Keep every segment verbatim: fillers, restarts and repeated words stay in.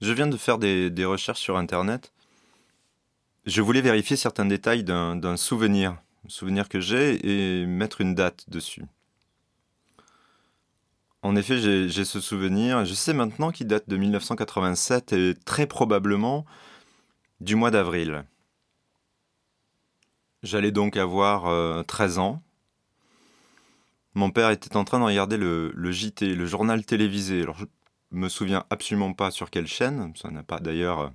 Je viens de faire des, des recherches sur Internet. Je voulais vérifier certains détails d'un, d'un souvenir, un souvenir que j'ai, et mettre une date dessus. En effet, j'ai, j'ai ce souvenir, je sais maintenant qu'il date de dix-neuf cent quatre-vingt-sept et très probablement du mois d'avril. J'allais donc avoir euh, treize ans. Mon père était en train de regarder le, le J T, le journal télévisé. Alors, je ne me souviens absolument pas sur quelle chaîne, ça n'a pas d'ailleurs euh,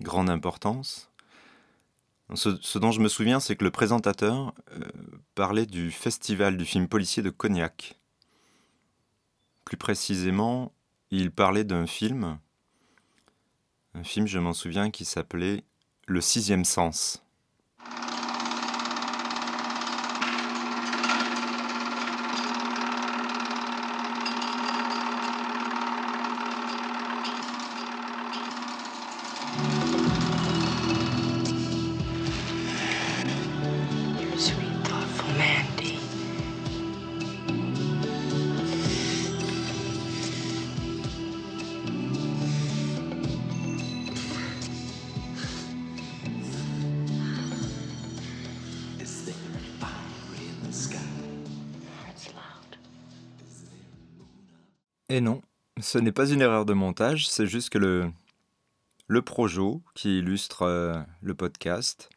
grande importance. Ce, ce dont je me souviens, c'est que le présentateur euh, parlait du festival du film policier de Cognac. Plus précisément, il parlait d'un film, un film, je m'en souviens, qui s'appelait « Le Sixième Sens ». Et non, ce n'est pas une erreur de montage, c'est juste que le, le projo qui illustre euh, le podcast,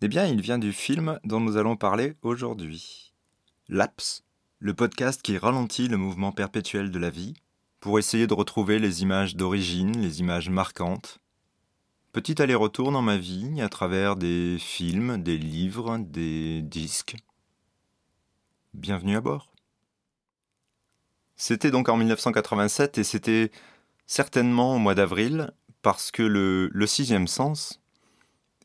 eh bien, il vient du film dont nous allons parler aujourd'hui. Laps, le podcast qui ralentit le mouvement perpétuel de la vie pour essayer de retrouver les images d'origine, les images marquantes. Petit aller-retour dans ma vie à travers des films, des livres, des disques. Bienvenue à bord. C'était donc en dix-neuf cent quatre-vingt-sept et c'était certainement au mois d'avril parce que le, le Sixième Sens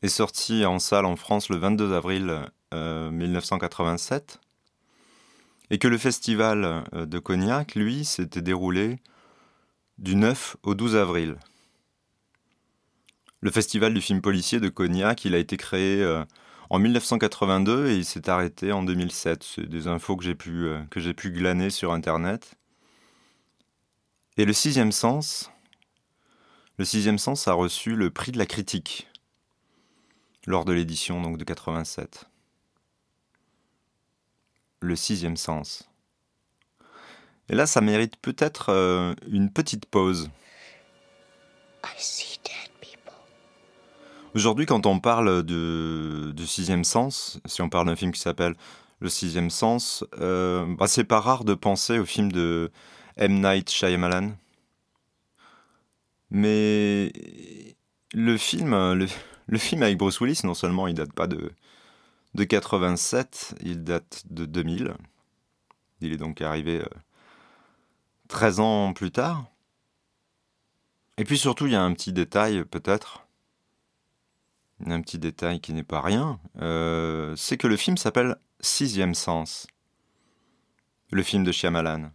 est sorti en salle en France le vingt-deux avril euh, dix-neuf cent quatre-vingt-sept et que le festival de Cognac, lui, s'était déroulé du neuf au douze avril. Le festival du film policier de Cognac, il a été créé euh, en dix-neuf cent quatre-vingt-deux et il s'est arrêté en deux mille sept. C'est des infos que j'ai pu, euh, que j'ai pu glaner sur Internet. Et le sixième sens, le sixième sens a reçu le prix de la critique lors de l'édition donc de quatre-vingt-sept. Le sixième sens. Et là, ça mérite peut-être euh, une petite pause. Aujourd'hui, quand on parle de, du sixième sens, si on parle d'un film qui s'appelle Le Sixième Sens, euh, bah, c'est pas rare de penser au film de M. Night Shyamalan. Mais le film, le, le film avec Bruce Willis, non seulement il date pas de, de quatre-vingt-sept, il date de deux mille. Il est donc arrivé euh, treize ans plus tard. Et puis surtout, il y a un petit détail peut-être, un petit détail qui n'est pas rien, euh, c'est que le film s'appelle Sixième Sens, le film de Shyamalan.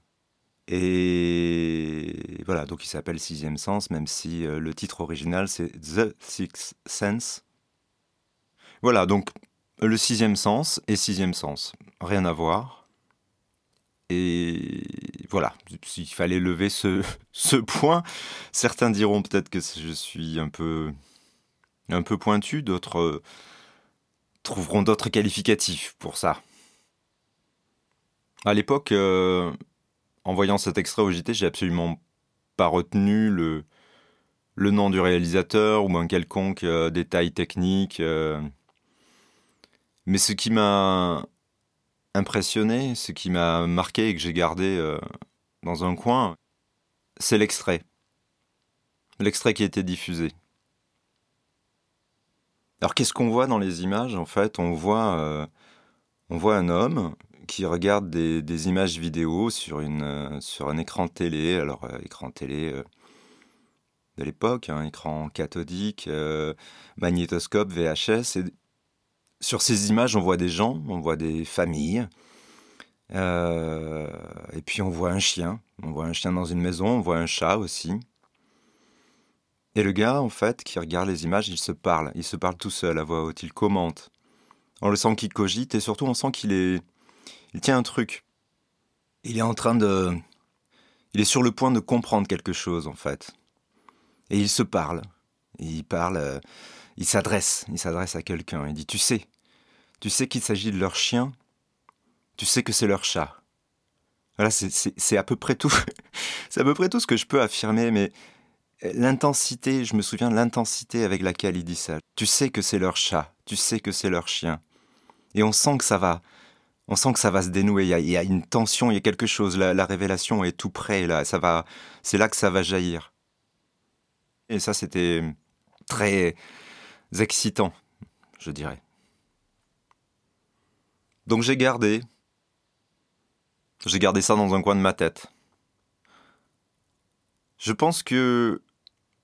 Et voilà, donc il s'appelle Sixième Sens, même si euh, le titre original c'est The Sixth Sense. Voilà, donc le Sixième Sens et Sixième Sens, rien à voir. Et voilà, s'il fallait lever ce, ce point, certains diront peut-être que je suis un peu... un peu pointu, d'autres euh, trouveront d'autres qualificatifs pour ça. À l'époque, euh, en voyant cet extrait au J T, j'ai absolument pas retenu le, le nom du réalisateur ou un quelconque euh, détail technique. Euh, mais ce qui m'a impressionné, ce qui m'a marqué et que j'ai gardé euh, dans un coin, c'est l'extrait. L'extrait qui a été diffusé. Alors qu'est-ce qu'on voit dans les images, en fait? On voit, euh, on voit un homme qui regarde des, des images vidéo sur, une, euh, sur un écran télé. Alors euh, écran télé euh, de l'époque, hein, écran cathodique, euh, magnétoscope, V H S. Et sur ces images, on voit des gens, on voit des familles. Euh, et puis on voit un chien. On voit un chien dans une maison, on voit un chat aussi. Et le gars, en fait, qui regarde les images, il se parle. Il se parle tout seul, à voix haute. Il commente. On le sent qu'il cogite et surtout, on sent qu'il est... Il tient un truc. Il est en train de... Il est sur le point de comprendre quelque chose, en fait. Et ils se parlent. Ils parlent, euh, ils s'adressent, ils s'adressent à quelqu'un. Il dit « Tu sais, tu sais qu'il s'agit de leur chien, tu sais que c'est leur chat. » Voilà, c'est, c'est, c'est à peu près tout. C'est à peu près tout ce que je peux affirmer, mais l'intensité, je me souviens de l'intensité avec laquelle il dit ça. Tu sais que c'est leur chat, tu sais que c'est leur chien. Et on sent que ça va, on sent que ça va se dénouer. Il y a, il y a une tension, il y a quelque chose. La, la révélation est tout près, là. Ça va, c'est là que ça va jaillir. Et ça, c'était très excitant, je dirais. Donc j'ai gardé. J'ai gardé ça dans un coin de ma tête. Je pense que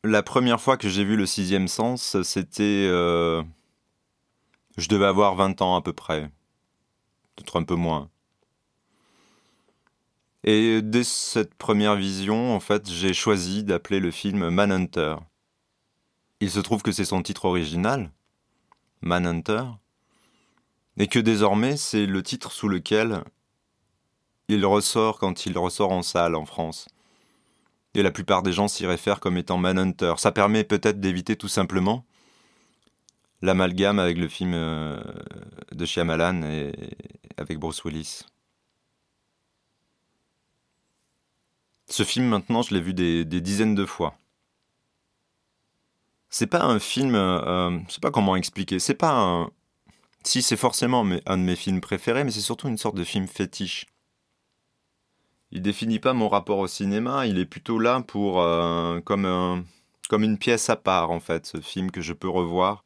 la première fois que j'ai vu Le Sixième Sens, c'était... Euh, je devais avoir vingt ans à peu près. Peut-être un peu moins. Et dès cette première vision, en fait, j'ai choisi d'appeler le film Manhunter. Il se trouve que c'est son titre original, Manhunter, et que désormais, c'est le titre sous lequel... il ressort quand il ressort en salle en France. Et la plupart des gens s'y réfèrent comme étant Manhunter. Ça permet peut-être d'éviter tout simplement l'amalgame avec le film de Shyamalan et avec Bruce Willis. Ce film, maintenant, je l'ai vu des, des dizaines de fois. C'est pas un film... Euh, je sais pas comment expliquer. C'est pas un... Si, c'est forcément un de mes films préférés, mais c'est surtout une sorte de film fétiche. Il définit pas mon rapport au cinéma, il est plutôt là pour euh, comme, un, comme une pièce à part, en fait, ce film que je peux revoir,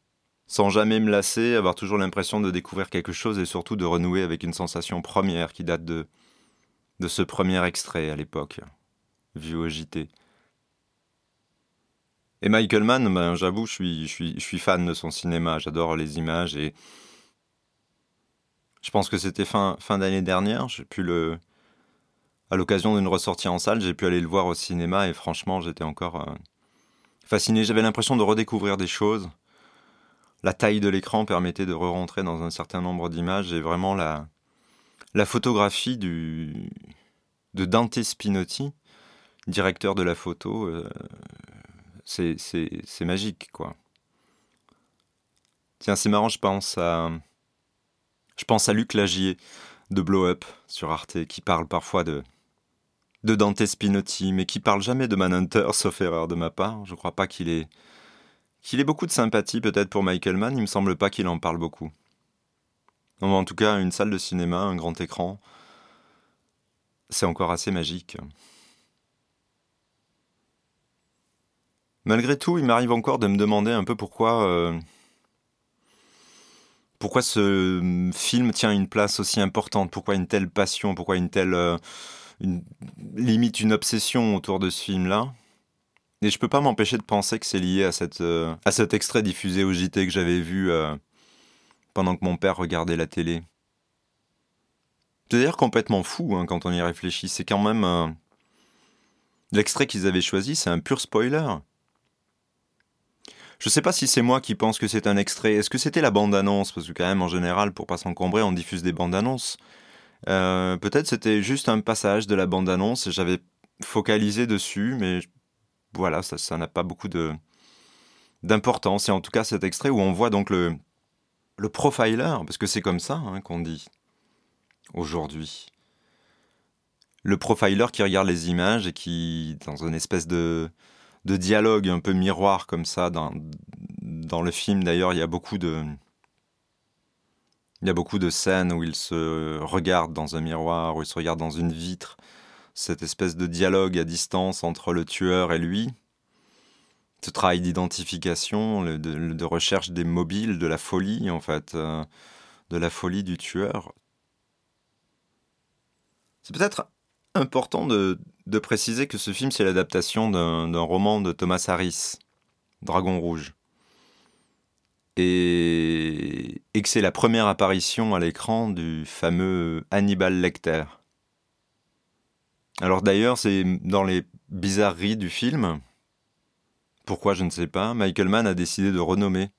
sans jamais me lasser, avoir toujours l'impression de découvrir quelque chose et surtout de renouer avec une sensation première qui date de, de ce premier extrait à l'époque, vu au J T. Et Michael Mann, ben, j'avoue, je suis, je, suis, je suis fan de son cinéma, j'adore les images et je pense que c'était fin, fin d'année dernière, j'ai pu le... À l'occasion d'une ressortie en salle, j'ai pu aller le voir au cinéma et franchement, j'étais encore euh, fasciné. J'avais l'impression de redécouvrir des choses. La taille de l'écran permettait de re-rentrer dans un certain nombre d'images et vraiment la, la photographie du, de Dante Spinotti, directeur de la photo, euh, c'est, c'est, c'est magique, quoi. Tiens, c'est marrant, je pense à, je pense à Luc Lagier de Blow Up sur Arte qui parle parfois de... de Dante Spinotti, mais qui parle jamais de Manhunter, sauf erreur de ma part. Je crois pas qu'il ait... qu'il ait beaucoup de sympathie, peut-être pour Michael Mann, il me semble pas qu'il en parle beaucoup. Non, en tout cas, une salle de cinéma, un grand écran, c'est encore assez magique. Malgré tout, il m'arrive encore de me demander un peu pourquoi... Euh... pourquoi ce film tient une place aussi importante, pourquoi une telle passion, pourquoi une telle... Euh... Une, limite une obsession autour de ce film-là. Et je peux pas m'empêcher de penser que c'est lié à, cette, euh, à cet extrait diffusé au J T que j'avais vu euh, pendant que mon père regardait la télé. C'est d'ailleurs complètement fou hein, quand on y réfléchit. C'est quand même... Euh, l'extrait qu'ils avaient choisi, c'est un pur spoiler. Je sais pas si c'est moi qui pense que c'est un extrait. Est-ce que c'était la bande-annonce ? Parce que quand même, en général, pour pas s'encombrer, on diffuse des bandes-annonces. Euh, peut-être c'était juste un passage de la bande-annonce et j'avais focalisé dessus, mais je... voilà, ça, ça n'a pas beaucoup de... d'importance. Et en tout cas, cet extrait où on voit donc le, le profiler, parce que c'est comme ça hein, qu'on dit aujourd'hui. Le profiler qui regarde les images et qui, dans une espèce de, de dialogue un peu miroir comme ça, dans, dans le film d'ailleurs, il y a beaucoup de... Il y a beaucoup de scènes où il se regarde dans un miroir, où il se regarde dans une vitre. Cette espèce de dialogue à distance entre le tueur et lui. Ce travail d'identification, de, de recherche des mobiles, de la folie en fait, euh, de la folie du tueur. C'est peut-être important de, de préciser que ce film, c'est l'adaptation d'un, d'un roman de Thomas Harris, Dragon Rouge. Et, et que c'est la première apparition à l'écran du fameux Hannibal Lecktor. Alors d'ailleurs, c'est dans les bizarreries du film, pourquoi je ne sais pas, Michael Mann a décidé de renommer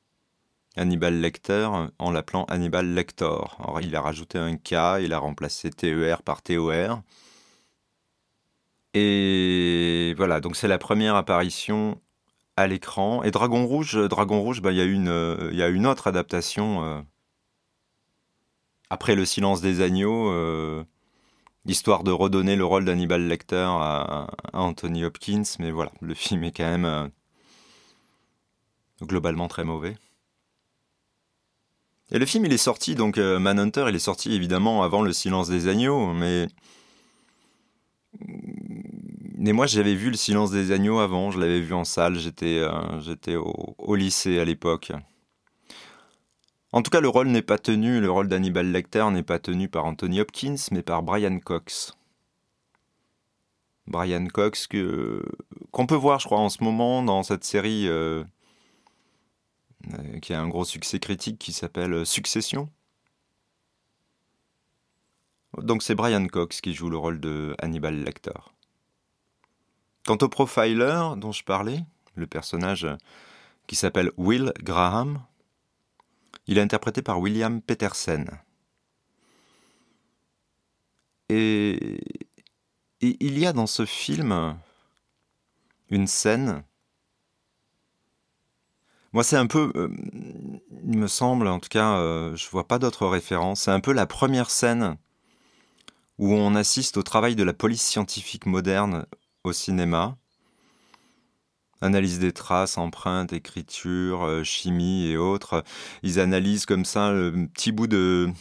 Hannibal Lecktor en l'appelant Hannibal Lecktor. Alors il a rajouté un K, il a remplacé T E R par T O R. Et voilà, donc c'est la première apparition à l'écran. Et Dragon Rouge, Dragon Rouge, bah, y a une, euh, y a une autre adaptation. Euh, après Le Silence des Agneaux, euh, histoire de redonner le rôle d'Hannibal Lecktor à, à Anthony Hopkins. Mais voilà, le film est quand même euh, globalement très mauvais. Et le film, il est sorti, donc euh, Manhunter, il est sorti évidemment avant Le Silence des Agneaux, mais... mais moi, j'avais vu Le Silence des Agneaux avant, je l'avais vu en salle, j'étais, euh, j'étais au, au lycée à l'époque. En tout cas, le rôle n'est pas tenu, le rôle d'Hannibal Lecktor n'est pas tenu par Anthony Hopkins, mais par Brian Cox. Brian Cox, que, qu'on peut voir, je crois, en ce moment, dans cette série... Euh, qui a un gros succès critique qui s'appelle Succession. Donc c'est Brian Cox qui joue le rôle de Hannibal Lecktor. Quant au profiler dont je parlais, le personnage qui s'appelle Will Graham, il est interprété par William Petersen. Et, et il y a dans ce film une scène... Moi, c'est un peu, euh, il me semble, en tout cas, euh, je ne vois pas d'autres références, c'est un peu la première scène où on assiste au travail de la police scientifique moderne au cinéma. Analyse des traces, empreintes, écriture, euh, chimie et autres. Ils analysent comme ça le petit bout de,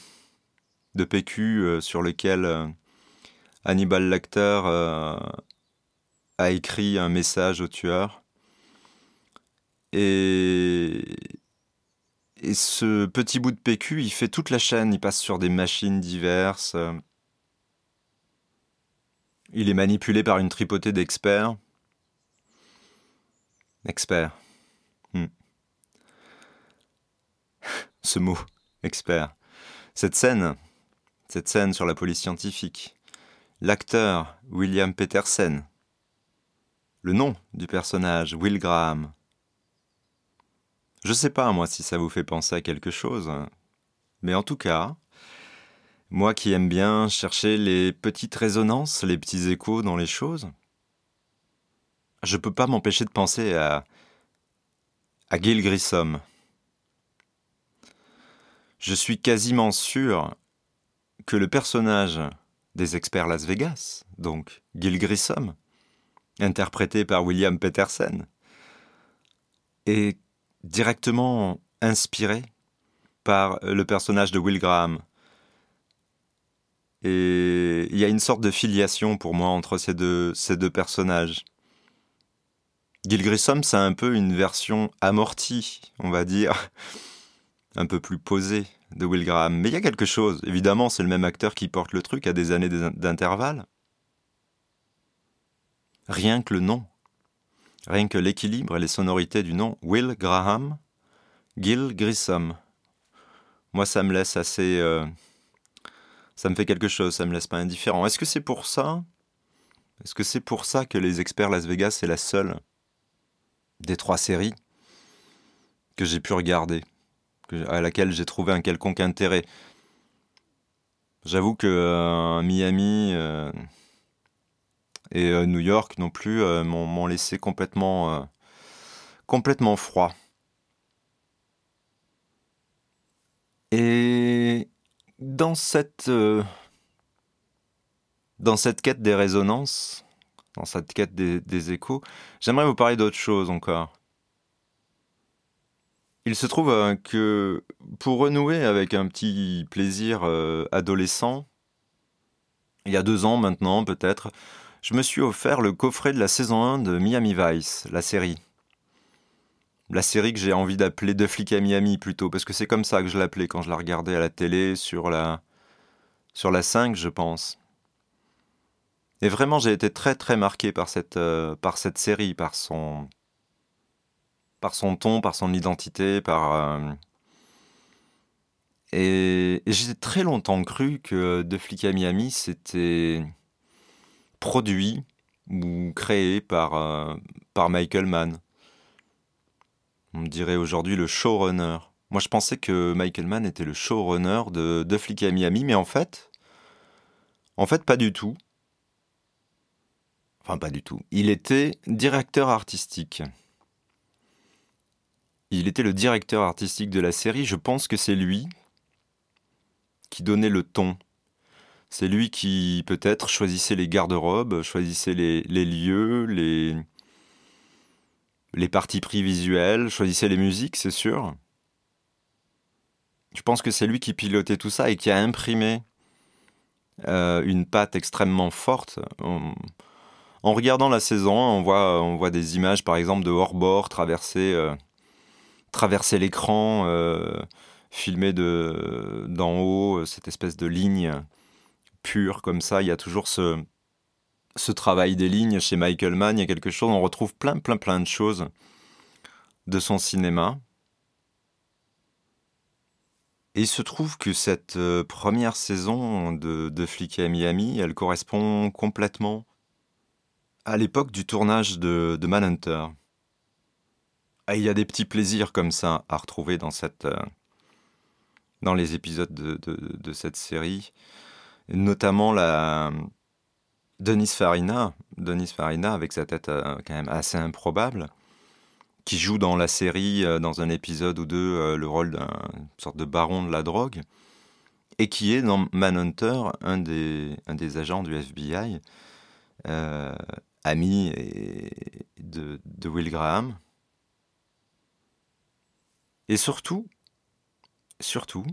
de P Q euh, sur lequel euh, Hannibal Lecktor euh, a écrit un message au tueur. Et... et ce petit bout de P Q, il fait toute la chaîne, il passe sur des machines diverses. Il est manipulé par une tripotée d'experts. Experts. Hmm. Ce mot, expert. Cette scène, cette scène sur la police scientifique. L'acteur William Petersen. Le nom du personnage, Will Graham. Je sais pas, moi, si ça vous fait penser à quelque chose. Mais en tout cas, moi qui aime bien chercher les petites résonances, les petits échos dans les choses, je peux pas m'empêcher de penser à, à Gil Grissom. Je suis quasiment sûr que le personnage des experts Las Vegas, donc Gil Grissom, interprété par William Petersen, est directement inspiré par le personnage de Will Graham. Et il y a une sorte de filiation pour moi entre ces deux, ces deux personnages. Gil Grissom, c'est un peu une version amortie, on va dire, un peu plus posée de Will Graham. Mais il y a quelque chose. Évidemment, c'est le même acteur qui porte le truc à des années d'intervalle. Rien que le nom. Rien que l'équilibre et les sonorités du nom Will Graham, Gil Grissom. Moi, ça me laisse assez... Euh, ça me fait quelque chose, ça me laisse pas indifférent. Est-ce que c'est pour ça Est-ce que c'est pour ça que Les Experts Las Vegas, c'est la seule des trois séries que j'ai pu regarder, que, à laquelle j'ai trouvé un quelconque intérêt? J'avoue que euh, Miami... Euh, Et euh, New York non plus euh, m'ont, m'ont laissé complètement, euh, complètement froid. Et dans cette, euh, dans cette quête des résonances, dans cette quête des, des échos, j'aimerais vous parler d'autre chose encore. Il se trouve euh, que pour renouer avec un petit plaisir euh, adolescent, il y a deux ans maintenant peut-être, je me suis offert le coffret de la saison un de Miami Vice, la série. La série que j'ai envie d'appeler Deux flics à Miami plutôt, parce que c'est comme ça que je l'appelais quand je la regardais à la télé, sur la, sur la cinq, je pense. Et vraiment, j'ai été très très marqué par cette, euh, par cette série, par son, par son ton, par son identité, par... Euh, et, et j'ai très longtemps cru que Deux flics à Miami, c'était... produit ou créé par, euh, par Michael Mann. On me dirait aujourd'hui le showrunner. Moi, je pensais que Michael Mann était le showrunner de Deux flics à Miami, mais en fait, en fait, pas du tout. Enfin, pas du tout. Il était directeur artistique. Il était le directeur artistique de la série. Je pense que c'est lui qui donnait le ton. C'est lui qui, peut-être, choisissait les garde-robes, choisissait les, les lieux, les, les parties pris visuelles, choisissait les musiques, c'est sûr. Je pense que c'est lui qui pilotait tout ça et qui a imprimé euh, une patte extrêmement forte. On, en regardant la saison, on voit, on voit des images, par exemple, de hors-bord traverser, euh, traverser l'écran, euh, filmé de, d'en haut, cette espèce de ligne... pur, comme ça, il y a toujours ce, ce travail des lignes chez Michael Mann, il y a quelque chose, on retrouve plein, plein, plein de choses de son cinéma. Et il se trouve que cette première saison de, de Flic à Miami, elle correspond complètement à l'époque du tournage de, de Manhunter. Et il y a des petits plaisirs comme ça à retrouver dans, cette, dans les épisodes de, de, de cette série. Notamment la Dennis Farina, Dennis Farina avec sa tête quand même assez improbable, qui joue dans la série, dans un épisode ou deux, le rôle d'une sorte de baron de la drogue, et qui est dans Manhunter, un des, un des agents du F B I, euh, ami et de, de Will Graham. Et surtout, surtout,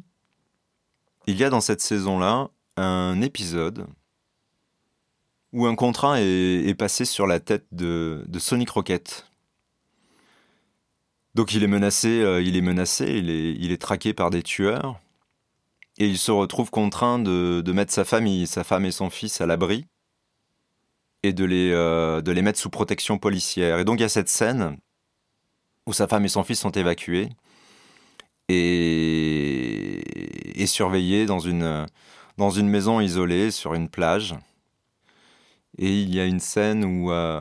il y a dans cette saison-là un épisode où un contrat est, est passé sur la tête de, de Sonny Crockett. Donc il est menacé, euh, il est menacé, il est, il est traqué par des tueurs et il se retrouve contraint de, de mettre sa famille, sa femme et son fils à l'abri et de les, euh, de les mettre sous protection policière. Et donc il y a cette scène où sa femme et son fils sont évacués et, et surveillés dans une... dans une maison isolée, sur une plage. Et il y a une scène où, euh,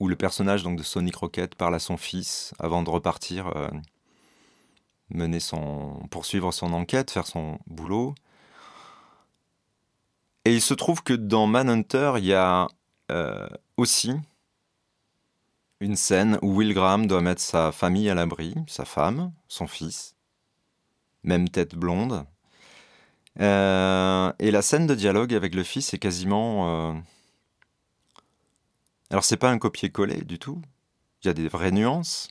où le personnage donc, de Sonny Crockett parle à son fils avant de repartir, euh, mener son, poursuivre son enquête, faire son boulot. Et il se trouve que dans Manhunter, il y a euh, aussi une scène où Will Graham doit mettre sa famille à l'abri, sa femme, son fils, même tête blonde. Euh, et la scène de dialogue avec le fils est quasiment... Euh... Alors, c'est pas un copier-coller du tout. Il y a des vraies nuances.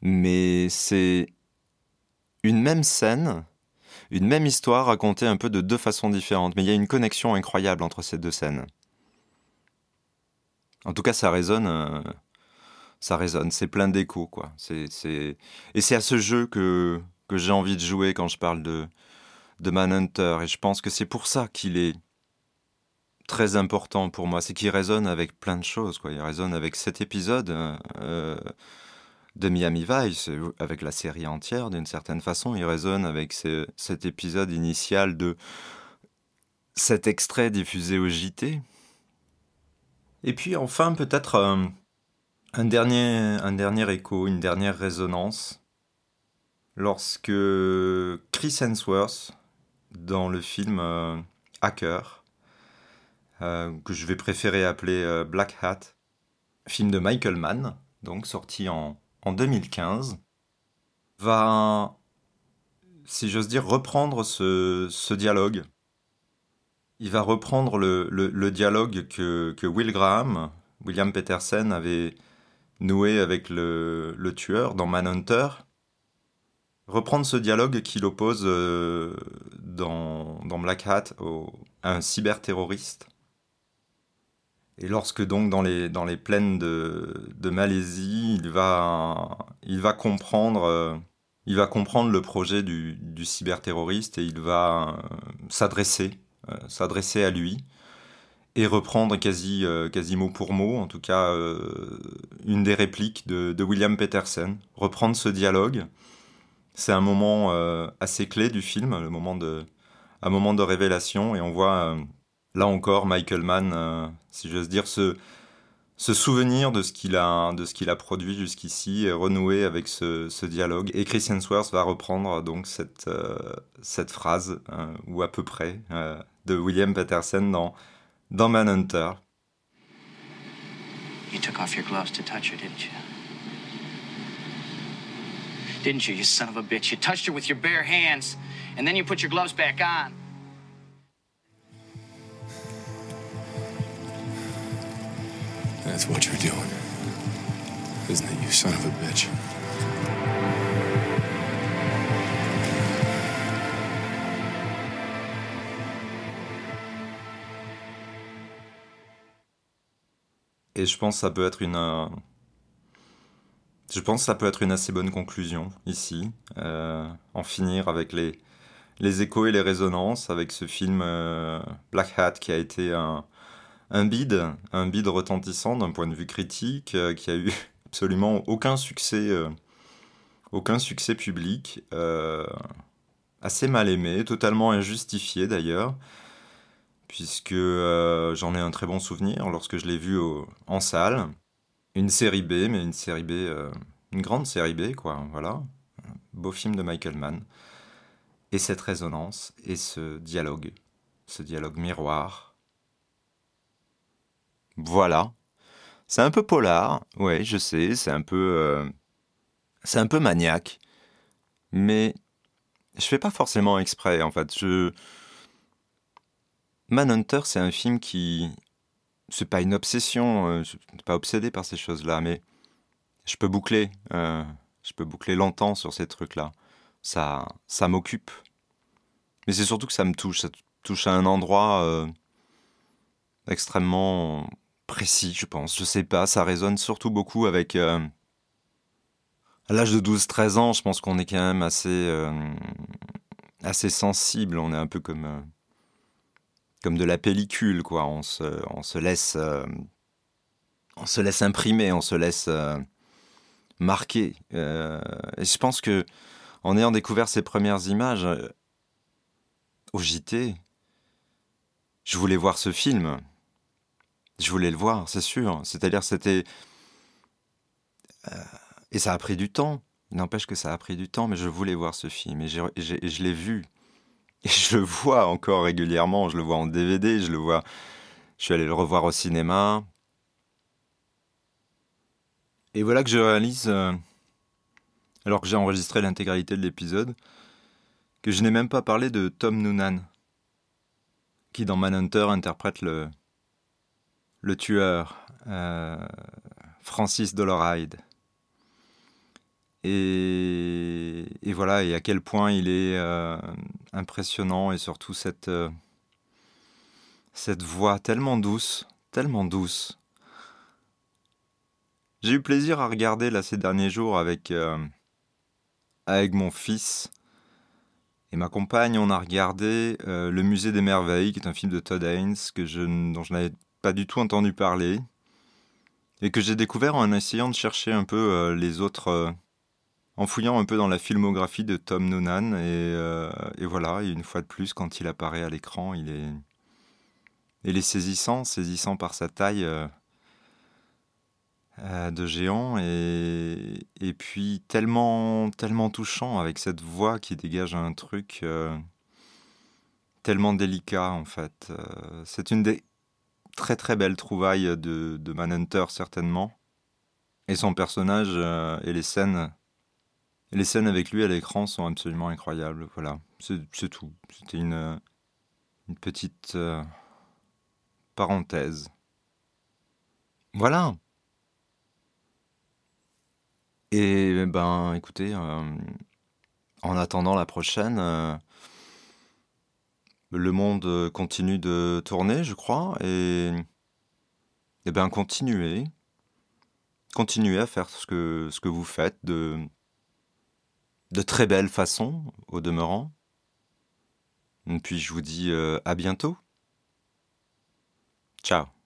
Mais c'est une même scène, une même histoire racontée un peu de deux façons différentes. Mais il y a une connexion incroyable entre ces deux scènes. En tout cas, ça résonne... Euh... Ça résonne. C'est plein d'échos, quoi. C'est, c'est... Et c'est à ce jeu que, que j'ai envie de jouer quand je parle de... de Manhunter, et je pense que c'est pour ça qu'il est très important pour moi, c'est qu'il résonne avec plein de choses, quoi. Il résonne avec cet épisode euh, de Miami Vice, avec la série entière d'une certaine façon, il résonne avec ce, cet épisode initial de cet extrait diffusé au J T. Et puis enfin, peut-être euh, un dernier, un dernier écho, une dernière résonance, lorsque Chris Hemsworth, dans le film euh, Hacker, euh, que je vais préférer appeler euh, Black Hat, film de Michael Mann, donc sorti en, en deux mille quinze, va, si j'ose dire, reprendre ce, ce dialogue. Il va reprendre le, le, le dialogue que, que Will Graham, William Petersen, avait noué avec le, le tueur dans Manhunter, reprendre ce dialogue qu'il oppose euh, dans, dans Black Hat au, à un cyberterroriste. Et lorsque donc dans les, dans les plaines de, de Malaisie, il va, il va comprendre, euh, il va comprendre le projet du, du cyberterroriste et il va euh, s'adresser, euh, s'adresser à lui et reprendre quasi, euh, quasi mot pour mot, en tout cas euh, une des répliques de, de William Petersen, reprendre ce dialogue. C'est un moment euh, assez clé du film, le moment de, un moment de révélation. Et on voit, euh, là encore, Michael Mann, euh, si j'ose dire, se, se souvenir de ce qu'il a, de ce qu'il a produit jusqu'ici, et renouer avec ce, ce dialogue. Et Chris Hemsworth va reprendre donc, cette, euh, cette phrase, euh, ou à peu près, euh, de William Petersen dans, dans Manhunter. You took off your gloves to touch her, didn't you? Didn't you, you son of a bitch? You touched her with your bare hands, and then you put your gloves back on. That's what you're doing. Isn't it, you son of a bitch? Et je pense que ça peut être une... Euh... Je pense que ça peut être une assez bonne conclusion, ici. Euh, en finir avec les, les échos et les résonances, avec ce film euh, Black Hat, qui a été un, un bide, un bide retentissant d'un point de vue critique, euh, qui a eu absolument aucun succès, euh, aucun succès public, euh, assez mal aimé, totalement injustifié d'ailleurs, puisque euh, j'en ai un très bon souvenir lorsque je l'ai vu au, en salle. Une série B, mais une série B, euh, une grande série B, quoi, voilà. Un beau film de Michael Mann. Et cette résonance, et ce dialogue, ce dialogue miroir. Voilà. C'est un peu polar, ouais, je sais, c'est un peu... Euh, c'est un peu maniaque. Mais je fais pas forcément exprès, en fait. Je... Manhunter, c'est un film qui... C'est pas une obsession, je suis pas obsédé par ces choses-là, mais je peux boucler, euh, je peux boucler longtemps sur ces trucs-là. Ça, ça m'occupe. Mais c'est surtout que ça me touche, ça touche à un endroit euh, extrêmement précis, je pense. Je sais pas, ça résonne surtout beaucoup avec... Euh, à l'âge de douze treize ans, je pense qu'on est quand même assez, euh, assez sensible, on est un peu comme... Euh, comme de la pellicule, quoi. On se, on se laisse, euh, on se laisse imprimer, on se laisse euh, marquer. Euh, et je pense que, en ayant découvert ces premières images euh, au J T, je voulais voir ce film. Je voulais le voir, c'est sûr. C'est-à-dire, c'était, euh, et ça a pris du temps. N'empêche que ça a pris du temps, mais je voulais voir ce film, et, j'ai, et, j'ai, et je l'ai vu. Et je le vois encore régulièrement, je le vois en D V D, je le vois... Je suis allé le revoir au cinéma. Et voilà que je réalise, euh, alors que j'ai enregistré l'intégralité de l'épisode, que je n'ai même pas parlé de Tom Noonan, qui dans Manhunter interprète le, le tueur, euh, Francis Dolarhyde. Et, et voilà, et à quel point il est euh, impressionnant, et surtout cette, euh, cette voix tellement douce, tellement douce. J'ai eu plaisir à regarder là ces derniers jours avec, euh, avec mon fils et ma compagne. On a regardé euh, Le Musée des Merveilles, qui est un film de Todd Haynes que je, dont je n'avais pas du tout entendu parler, et que j'ai découvert en essayant de chercher un peu euh, les autres... Euh, en fouillant un peu dans la filmographie de Tom Noonan, et, euh, et voilà, et une fois de plus, quand il apparaît à l'écran, il est, il est saisissant, saisissant par sa taille euh, euh, de géant, et, et puis tellement, tellement touchant, avec cette voix qui dégage un truc euh, tellement délicat, en fait. Euh, c'est une des très très belles trouvailles de, de Manhunter, certainement, et son personnage euh, et les scènes... Les scènes avec lui à l'écran sont absolument incroyables, voilà, c'est, c'est tout. C'était une, une petite euh, parenthèse. Voilà. Et ben, écoutez, euh, en attendant la prochaine, euh, le monde continue de tourner, je crois, et, et ben continuez, continuez à faire ce que, ce que vous faites de... de très belle façon, au demeurant. Et puis je vous dis euh, à bientôt. Ciao.